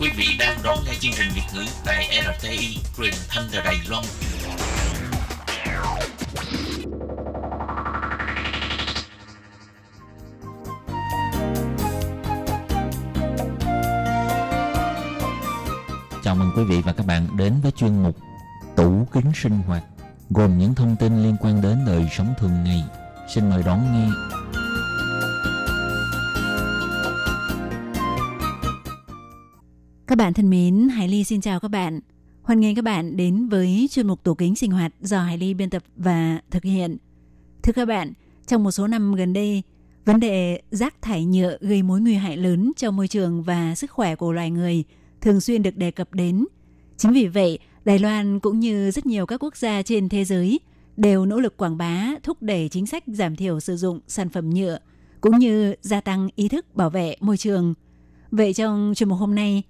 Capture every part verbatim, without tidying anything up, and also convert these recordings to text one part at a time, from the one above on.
Quý vị đang đón nghe chương trình Việt ngữ tại rờ tê i Truyền thanh Đài Loan. Chào mừng quý vị và các bạn đến với chuyên mục Tủ kính sinh hoạt, gồm những thông tin liên quan đến đời sống thường ngày. Xin mời đón nghe. Các bạn thân mến, Hải Li xin chào các bạn. Hoan nghênh các bạn đến với chuyên mục Tủ kính sinh hoạt do Hải Li biên tập và thực hiện. Thưa các bạn, trong một số năm gần đây, vấn đề rác thải nhựa gây mối nguy hại lớn cho môi trường và sức khỏe của loài người thường xuyên được đề cập đến. Chính vì vậy, Đài Loan cũng như rất nhiều các quốc gia trên thế giới đều nỗ lực quảng bá, thúc đẩy chính sách giảm thiểu sử dụng sản phẩm nhựa, cũng như gia tăng ý thức bảo vệ môi trường. Vậy trong chuyên mục hôm nay,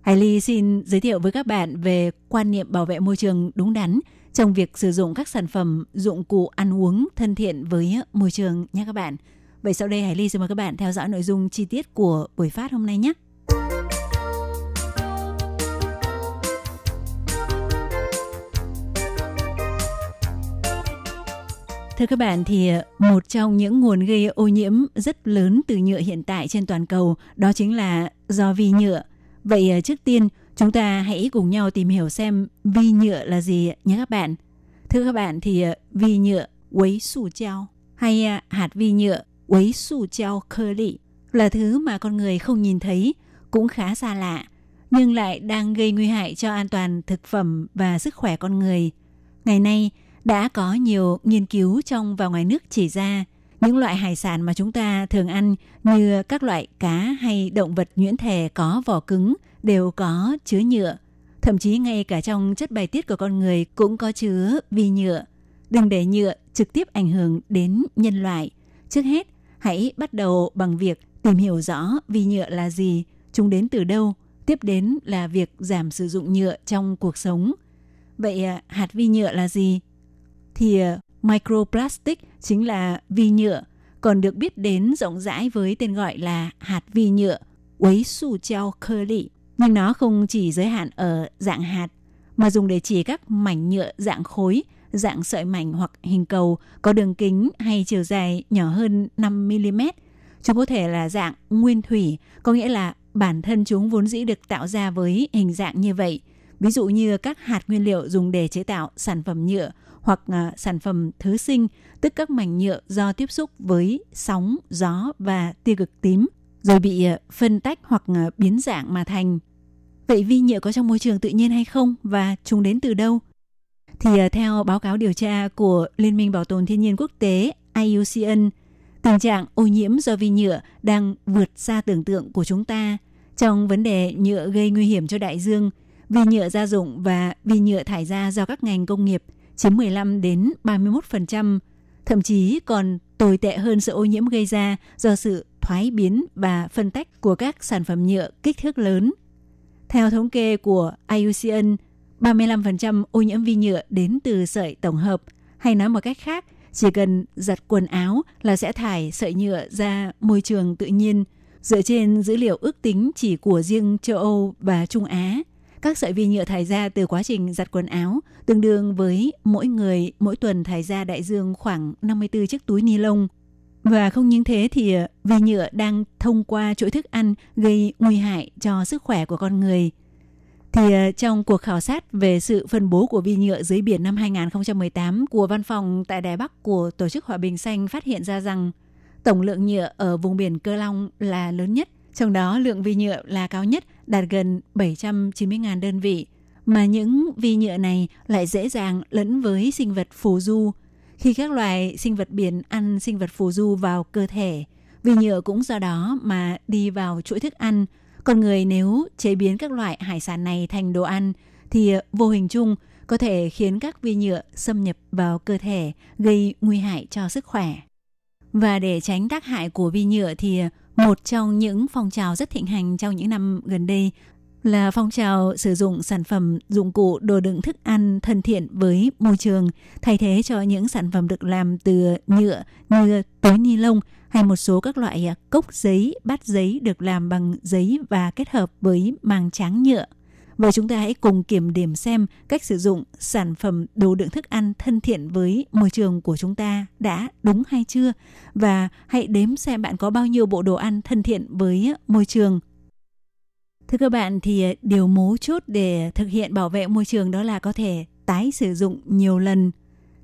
Hải Li xin giới thiệu với các bạn về quan niệm bảo vệ môi trường đúng đắn trong việc sử dụng các sản phẩm dụng cụ ăn uống thân thiện với môi trường nha các bạn. Vậy sau đây Hải Li xin mời các bạn theo dõi nội dung chi tiết của buổi phát hôm nay nhé. Thưa các bạn, thì một trong những nguồn gây ô nhiễm rất lớn từ nhựa hiện tại trên toàn cầu đó chính là do vi nhựa. Vậy trước tiên, chúng ta hãy cùng nhau tìm hiểu xem vi nhựa là gì nhé các bạn. Thưa các bạn, thì vi nhựa quấy su chao hay hạt vi nhựa quấy su chao khơ lị là thứ mà con người không nhìn thấy, cũng khá xa lạ, nhưng lại đang gây nguy hại cho an toàn thực phẩm và sức khỏe con người. Ngày nay, đã có nhiều nghiên cứu trong và ngoài nước chỉ ra, những loại hải sản mà chúng ta thường ăn như các loại cá hay động vật nhuyễn thể có vỏ cứng đều có chứa nhựa. Thậm chí ngay cả trong chất bài tiết của con người cũng có chứa vi nhựa. Đừng để nhựa trực tiếp ảnh hưởng đến nhân loại. Trước hết, hãy bắt đầu bằng việc tìm hiểu rõ vi nhựa là gì, chúng đến từ đâu. Tiếp đến là việc giảm sử dụng nhựa trong cuộc sống. Vậy hạt vi nhựa là gì? Thì microplastic chính là vi nhựa, còn được biết đến rộng rãi với tên gọi là hạt vi nhựa quấy su chao khơ lị. Nhưng nó không chỉ giới hạn ở dạng hạt, mà dùng để chỉ các mảnh nhựa dạng khối, dạng sợi mảnh hoặc hình cầu có đường kính hay chiều dài nhỏ hơn năm mi li mét. Chúng có thể là dạng nguyên thủy, có nghĩa là bản thân chúng vốn dĩ được tạo ra với hình dạng như vậy. Ví dụ như các hạt nguyên liệu dùng để chế tạo sản phẩm nhựa, hoặc uh, sản phẩm thứ sinh, tức các mảnh nhựa do tiếp xúc với sóng, gió và tia cực tím, rồi bị uh, phân tách hoặc uh, biến dạng mà thành. Vậy vi nhựa có trong môi trường tự nhiên hay không và chúng đến từ đâu? Thì uh, theo báo cáo điều tra của Liên minh Bảo tồn Thiên nhiên Quốc tế I U C N, tình trạng ô nhiễm do vi nhựa đang vượt xa tưởng tượng của chúng ta. Trong vấn đề nhựa gây nguy hiểm cho đại dương, vi nhựa gia dụng và vi nhựa thải ra do các ngành công nghiệp chiếm mười lăm đến ba mươi mốt phần trăm, thậm chí còn tồi tệ hơn sự ô nhiễm gây ra do sự thoái biến và phân tách của các sản phẩm nhựa kích thước lớn. Theo thống kê của I U C N, ba mươi lăm phần trăm ô nhiễm vi nhựa đến từ sợi tổng hợp, hay nói một cách khác, chỉ cần giặt quần áo là sẽ thải sợi nhựa ra môi trường tự nhiên. Dựa trên dữ liệu ước tính chỉ của riêng châu Âu và Trung Á, các sợi vi nhựa thải ra từ quá trình giặt quần áo tương đương với mỗi người mỗi tuần thải ra đại dương khoảng năm mươi tư chiếc túi ni lông. Và không những thế, thì vi nhựa đang thông qua chuỗi thức ăn gây nguy hại cho sức khỏe của con người. Thì trong cuộc khảo sát về sự phân bố của vi nhựa dưới biển năm hai không một tám của văn phòng tại Đài Bắc của Tổ chức Hòa Bình Xanh phát hiện ra rằng tổng lượng nhựa ở vùng biển Cơ Long là lớn nhất, trong đó lượng vi nhựa là cao nhất, đạt gần bảy trăm chín mươi nghìn đơn vị, mà những vi nhựa này lại dễ dàng lẫn với sinh vật phù du. Khi các loài sinh vật biển ăn sinh vật phù du vào cơ thể, vi nhựa cũng do đó mà đi vào chuỗi thức ăn. Con người nếu chế biến các loại hải sản này thành đồ ăn thì vô hình chung có thể khiến các vi nhựa xâm nhập vào cơ thể, gây nguy hại cho sức khỏe. Và để tránh tác hại của vi nhựa thì một trong những phong trào rất thịnh hành trong những năm gần đây là phong trào sử dụng sản phẩm, dụng cụ, đồ đựng thức ăn thân thiện với môi trường, thay thế cho những sản phẩm được làm từ nhựa như túi ni lông hay một số các loại cốc giấy, bát giấy được làm bằng giấy và kết hợp với màng tráng nhựa. Vậy chúng ta hãy cùng kiểm điểm xem cách sử dụng sản phẩm đồ đựng thức ăn thân thiện với môi trường của chúng ta đã đúng hay chưa, và hãy đếm xem bạn có bao nhiêu bộ đồ ăn thân thiện với môi trường. Thưa các bạn, thì điều mấu chốt để thực hiện bảo vệ môi trường đó là có thể tái sử dụng nhiều lần.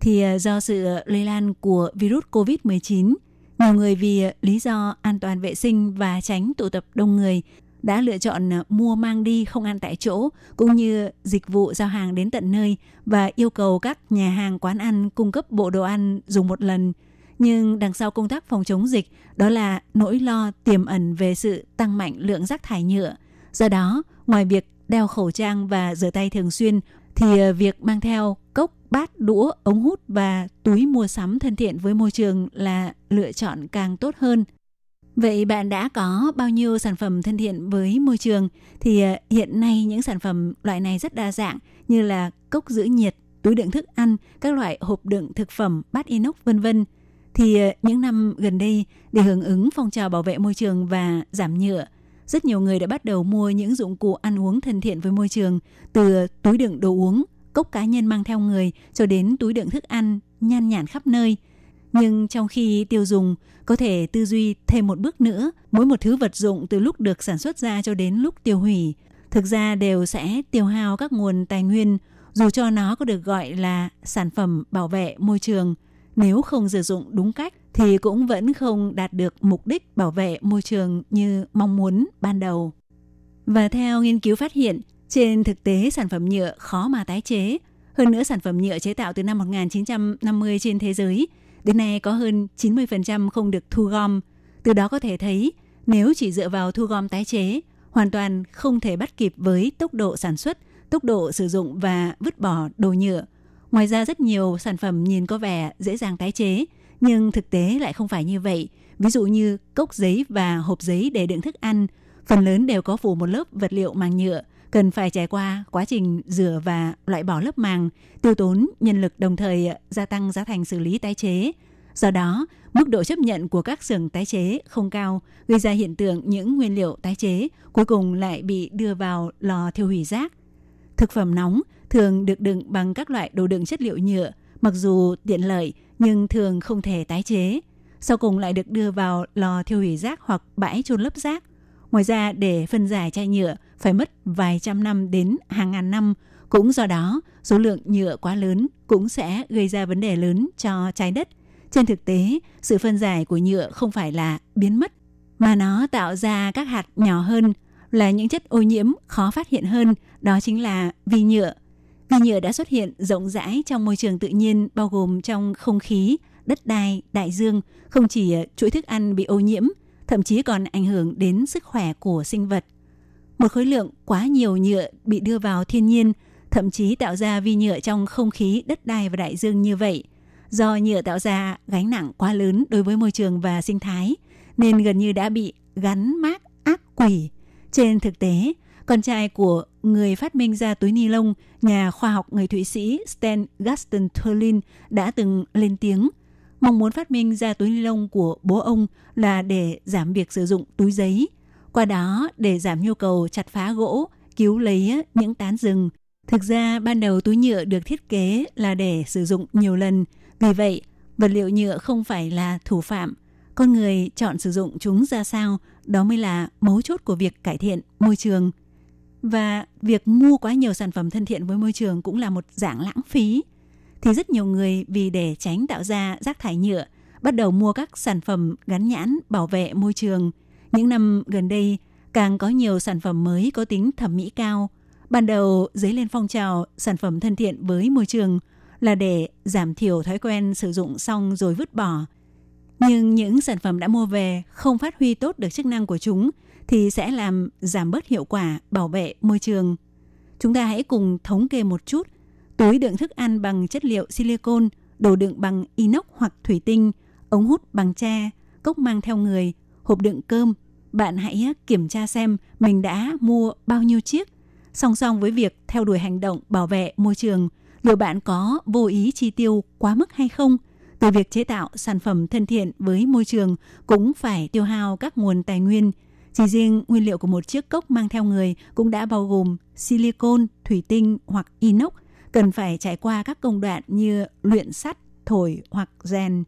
Thì do sự lây lan của virus cô vít mười chín, nhiều người vì lý do an toàn vệ sinh và tránh tụ tập đông người đã lựa chọn mua mang đi không ăn tại chỗ, cũng như dịch vụ giao hàng đến tận nơi, và yêu cầu các nhà hàng quán ăn cung cấp bộ đồ ăn dùng một lần. Nhưng đằng sau công tác phòng chống dịch đó là nỗi lo tiềm ẩn về sự tăng mạnh lượng rác thải nhựa. Do đó, ngoài việc đeo khẩu trang và rửa tay thường xuyên, thì việc mang theo cốc, bát, đũa, ống hút và túi mua sắm thân thiện với môi trường là lựa chọn càng tốt hơn. Vậy bạn đã có bao nhiêu sản phẩm thân thiện với môi trường? Thì hiện nay những sản phẩm loại này rất đa dạng, như là cốc giữ nhiệt, túi đựng thức ăn, các loại hộp đựng thực phẩm, bát inox, vân vân. Thì những năm gần đây, để hưởng ứng phong trào bảo vệ môi trường và giảm nhựa, rất nhiều người đã bắt đầu mua những dụng cụ ăn uống thân thiện với môi trường, từ túi đựng đồ uống, cốc cá nhân mang theo người cho đến túi đựng thức ăn nhan nhản khắp nơi. Nhưng trong khi tiêu dùng, có thể tư duy thêm một bước nữa, mỗi một thứ vật dụng từ lúc được sản xuất ra cho đến lúc tiêu hủy, thực ra đều sẽ tiêu hao các nguồn tài nguyên, dù cho nó có được gọi là sản phẩm bảo vệ môi trường. Nếu không sử dụng đúng cách thì cũng vẫn không đạt được mục đích bảo vệ môi trường như mong muốn ban đầu. Và theo nghiên cứu phát hiện, trên thực tế sản phẩm nhựa khó mà tái chế. Hơn nữa, sản phẩm nhựa chế tạo từ năm một chín năm mươi trên thế giới, đến nay có hơn chín mươi phần trăm không được thu gom. Từ đó có thể thấy, nếu chỉ dựa vào thu gom tái chế, hoàn toàn không thể bắt kịp với tốc độ sản xuất, tốc độ sử dụng và vứt bỏ đồ nhựa. Ngoài ra, rất nhiều sản phẩm nhìn có vẻ dễ dàng tái chế, nhưng thực tế lại không phải như vậy. Ví dụ như cốc giấy và hộp giấy để đựng thức ăn, phần lớn đều có phủ một lớp vật liệu màng nhựa, cần phải trải qua quá trình rửa và loại bỏ lớp màng, tiêu tốn nhân lực đồng thời gia tăng giá thành xử lý tái chế. Do đó, mức độ chấp nhận của các xưởng tái chế không cao, gây ra hiện tượng những nguyên liệu tái chế cuối cùng lại bị đưa vào lò thiêu hủy rác. Thực phẩm nóng thường được đựng bằng các loại đồ đựng chất liệu nhựa, mặc dù tiện lợi nhưng thường không thể tái chế. Sau cùng lại được đưa vào lò thiêu hủy rác hoặc bãi chôn lấp rác. Ngoài ra, để phân giải chai nhựa phải mất vài trăm năm đến hàng ngàn năm. Cũng do đó, số lượng nhựa quá lớn cũng sẽ gây ra vấn đề lớn cho trái đất. Trên thực tế, sự phân giải của nhựa không phải là biến mất, mà nó tạo ra các hạt nhỏ hơn, là những chất ô nhiễm khó phát hiện hơn, đó chính là vi nhựa. Vi nhựa đã xuất hiện rộng rãi trong môi trường tự nhiên, bao gồm trong không khí, đất đai, đại dương, không chỉ chuỗi thức ăn bị ô nhiễm, thậm chí còn ảnh hưởng đến sức khỏe của sinh vật. Một khối lượng quá nhiều nhựa bị đưa vào thiên nhiên, thậm chí tạo ra vi nhựa trong không khí, đất đai và đại dương như vậy. Do nhựa tạo ra gánh nặng quá lớn đối với môi trường và sinh thái, nên gần như đã bị gắn mác ác quỷ. Trên thực tế, con trai của người phát minh ra túi ni lông, nhà khoa học người Thụy Sĩ Sten Gustaf Thulin đã từng lên tiếng, mong muốn phát minh ra túi ni lông của bố ông là để giảm việc sử dụng túi giấy, qua đó để giảm nhu cầu chặt phá gỗ, cứu lấy những tán rừng. Thực ra, ban đầu túi nhựa được thiết kế là để sử dụng nhiều lần, vì vậy vật liệu nhựa không phải là thủ phạm. Con người chọn sử dụng chúng ra sao, đó mới là mấu chốt của việc cải thiện môi trường. Và việc mua quá nhiều sản phẩm thân thiện với môi trường cũng là một dạng lãng phí. Thì rất nhiều người vì để tránh tạo ra rác thải nhựa, bắt đầu mua các sản phẩm gắn nhãn bảo vệ môi trường. Những năm gần đây, càng có nhiều sản phẩm mới có tính thẩm mỹ cao. Ban đầu dấy lên phong trào sản phẩm thân thiện với môi trường là để giảm thiểu thói quen sử dụng xong rồi vứt bỏ. Nhưng những sản phẩm đã mua về không phát huy tốt được chức năng của chúng thì sẽ làm giảm bớt hiệu quả bảo vệ môi trường. Chúng ta hãy cùng thống kê một chút. Túi đựng thức ăn bằng chất liệu silicon, đồ đựng bằng inox hoặc thủy tinh, ống hút bằng tre, cốc mang theo người, hộp đựng cơm. Bạn hãy kiểm tra xem mình đã mua bao nhiêu chiếc. Song song với việc theo đuổi hành động bảo vệ môi trường, liệu bạn có vô ý chi tiêu quá mức hay không? Từ việc chế tạo sản phẩm thân thiện với môi trường cũng phải tiêu hao các nguồn tài nguyên. Chỉ riêng nguyên liệu của một chiếc cốc mang theo người cũng đã bao gồm silicon, thủy tinh hoặc inox, cần phải trải qua các công đoạn như luyện sắt, thổi hoặc rèn.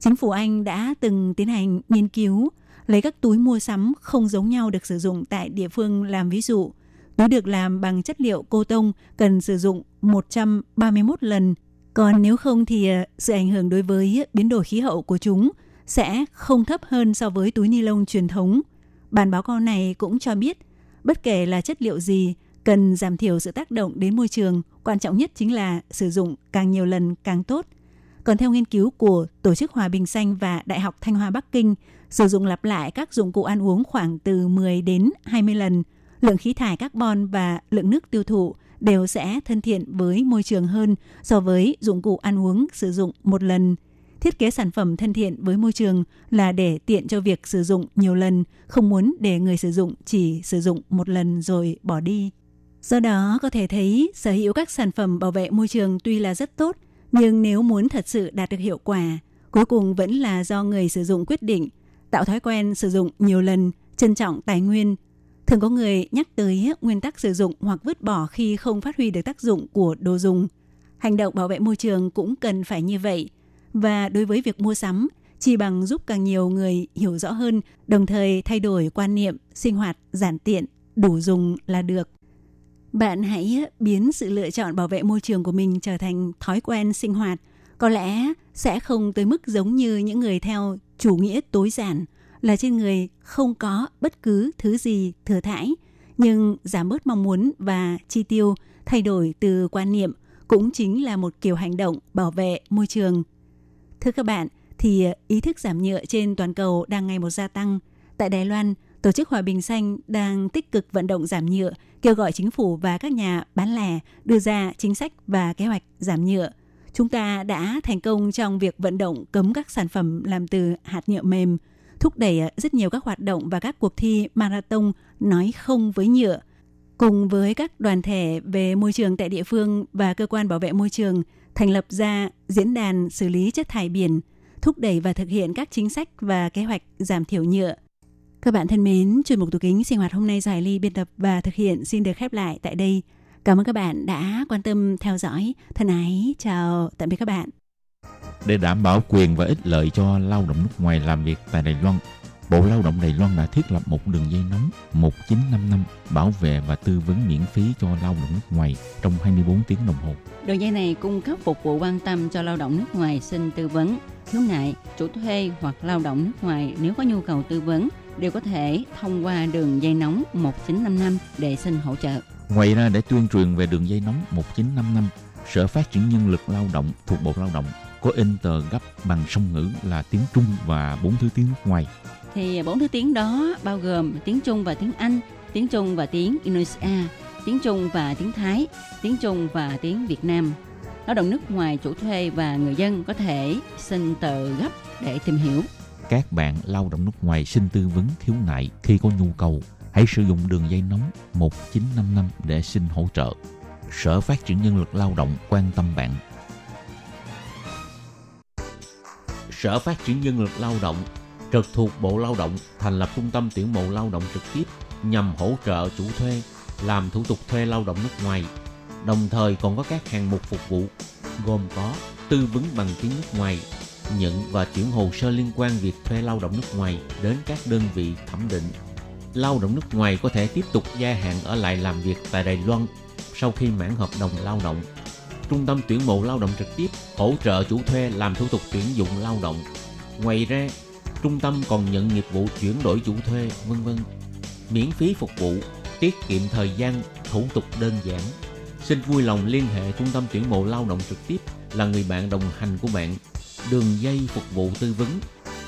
Chính phủ Anh đã từng tiến hành nghiên cứu lấy các túi mua sắm không giống nhau được sử dụng tại địa phương làm ví dụ. Túi được làm bằng chất liệu cô tông cần sử dụng một trăm ba mươi mốt lần, còn nếu không thì sự ảnh hưởng đối với biến đổi khí hậu của chúng sẽ không thấp hơn so với túi ni lông truyền thống. Bản báo cáo này cũng cho biết, bất kể là chất liệu gì, cần giảm thiểu sự tác động đến môi trường, quan trọng nhất chính là sử dụng càng nhiều lần càng tốt. Còn theo nghiên cứu của Tổ chức Hòa Bình Xanh và Đại học Thanh Hoa Bắc Kinh, sử dụng lặp lại các dụng cụ ăn uống khoảng từ mười đến hai mươi lần, lượng khí thải carbon và lượng nước tiêu thụ đều sẽ thân thiện với môi trường hơn so với dụng cụ ăn uống sử dụng một lần. Thiết kế sản phẩm thân thiện với môi trường là để tiện cho việc sử dụng nhiều lần, không muốn để người sử dụng chỉ sử dụng một lần rồi bỏ đi. Do đó có thể thấy sở hữu các sản phẩm bảo vệ môi trường tuy là rất tốt, nhưng nếu muốn thật sự đạt được hiệu quả, cuối cùng vẫn là do người sử dụng quyết định, tạo thói quen sử dụng nhiều lần, trân trọng tài nguyên. Thường có người nhắc tới nguyên tắc sử dụng hoặc vứt bỏ khi không phát huy được tác dụng của đồ dùng. Hành động bảo vệ môi trường cũng cần phải như vậy. Và đối với việc mua sắm, chỉ bằng giúp càng nhiều người hiểu rõ hơn, đồng thời thay đổi quan niệm, sinh hoạt giản tiện, đủ dùng là được. Bạn hãy biến sự lựa chọn bảo vệ môi trường của mình trở thành thói quen sinh hoạt. Có lẽ sẽ không tới mức giống như những người theo chủ nghĩa tối giản, là trên người không có bất cứ thứ gì thừa thãi, nhưng giảm bớt mong muốn và chi tiêu, thay đổi từ quan niệm cũng chính là một kiểu hành động bảo vệ môi trường. Thưa các bạn, thì ý thức giảm nhựa trên toàn cầu đang ngày một gia tăng. Tại Đài Loan, Tổ chức Hòa Bình Xanh đang tích cực vận động giảm nhựa, kêu gọi chính phủ và các nhà bán lẻ đưa ra chính sách và kế hoạch giảm nhựa. Chúng ta đã thành công trong việc vận động cấm các sản phẩm làm từ hạt nhựa mềm, thúc đẩy rất nhiều các hoạt động và các cuộc thi marathon nói không với nhựa. Cùng với các đoàn thể về môi trường tại địa phương và cơ quan bảo vệ môi trường, thành lập ra diễn đàn xử lý chất thải biển, thúc đẩy và thực hiện các chính sách và kế hoạch giảm thiểu nhựa. Các bạn thân mến, chuyên mục Tủ kính sinh hoạt hôm nay do Hải Li biên tập và thực hiện xin được khép lại tại đây. Cảm ơn các bạn đã quan tâm theo dõi. Thân ái, chào, tạm biệt các bạn. Để đảm bảo quyền và ích lợi cho lao động nước ngoài làm việc tại Đài Loan, Bộ Lao động Đài Loan đã thiết lập một đường dây nóng một chín năm năm bảo vệ và tư vấn miễn phí cho lao động nước ngoài trong hai mươi bốn tiếng đồng hồ. Đường dây này cung cấp phục vụ quan tâm cho lao động nước ngoài xin tư vấn, khiếu nại, chủ thuê hoặc lao động nước ngoài nếu có nhu cầu tư vấn đều có thể thông qua đường dây nóng một chín năm năm để xin hỗ trợ. Ngoài ra, để tuyên truyền về đường dây nóng một chín năm năm, Sở Phát triển Nhân lực Lao động thuộc Bộ Lao động có in tờ gấp bằng song ngữ là tiếng Trung và bốn thứ tiếng nước ngoài. Thì bốn thứ tiếng đó bao gồm tiếng Trung và tiếng Anh, tiếng Trung và tiếng Indonesia, tiếng Trung và tiếng Thái, tiếng Trung và tiếng Việt Nam. Lao động nước ngoài, chủ thuê và người dân có thể xin tờ gấp để tìm hiểu. Các bạn lao động nước ngoài xin tư vấn khiếu nại khi có nhu cầu, hãy sử dụng đường dây nóng một chín năm năm để xin hỗ trợ. Sở Phát triển Nhân lực Lao động quan tâm bạn. Sở Phát triển Nhân lực Lao động trực thuộc Bộ Lao động thành lập trung tâm tuyển mộ lao động trực tiếp nhằm hỗ trợ chủ thuê làm thủ tục thuê lao động nước ngoài. Đồng thời còn có các hạng mục phục vụ gồm có tư vấn bằng tiếng nước ngoài, nhận và chuyển hồ sơ liên quan việc thuê lao động nước ngoài đến các đơn vị thẩm định. Lao động nước ngoài có thể tiếp tục gia hạn ở lại làm việc tại Đài Loan sau khi mãn hợp đồng lao động. Trung tâm tuyển mộ lao động trực tiếp hỗ trợ chủ thuê làm thủ tục tuyển dụng lao động. Ngoài ra, trung tâm còn nhận nghiệp vụ chuyển đổi chủ thuê, vân vân. Miễn phí phục vụ, tiết kiệm thời gian, thủ tục đơn giản. Xin vui lòng liên hệ trung tâm tuyển mộ lao động trực tiếp là người bạn đồng hành của bạn. Đường dây phục vụ tư vấn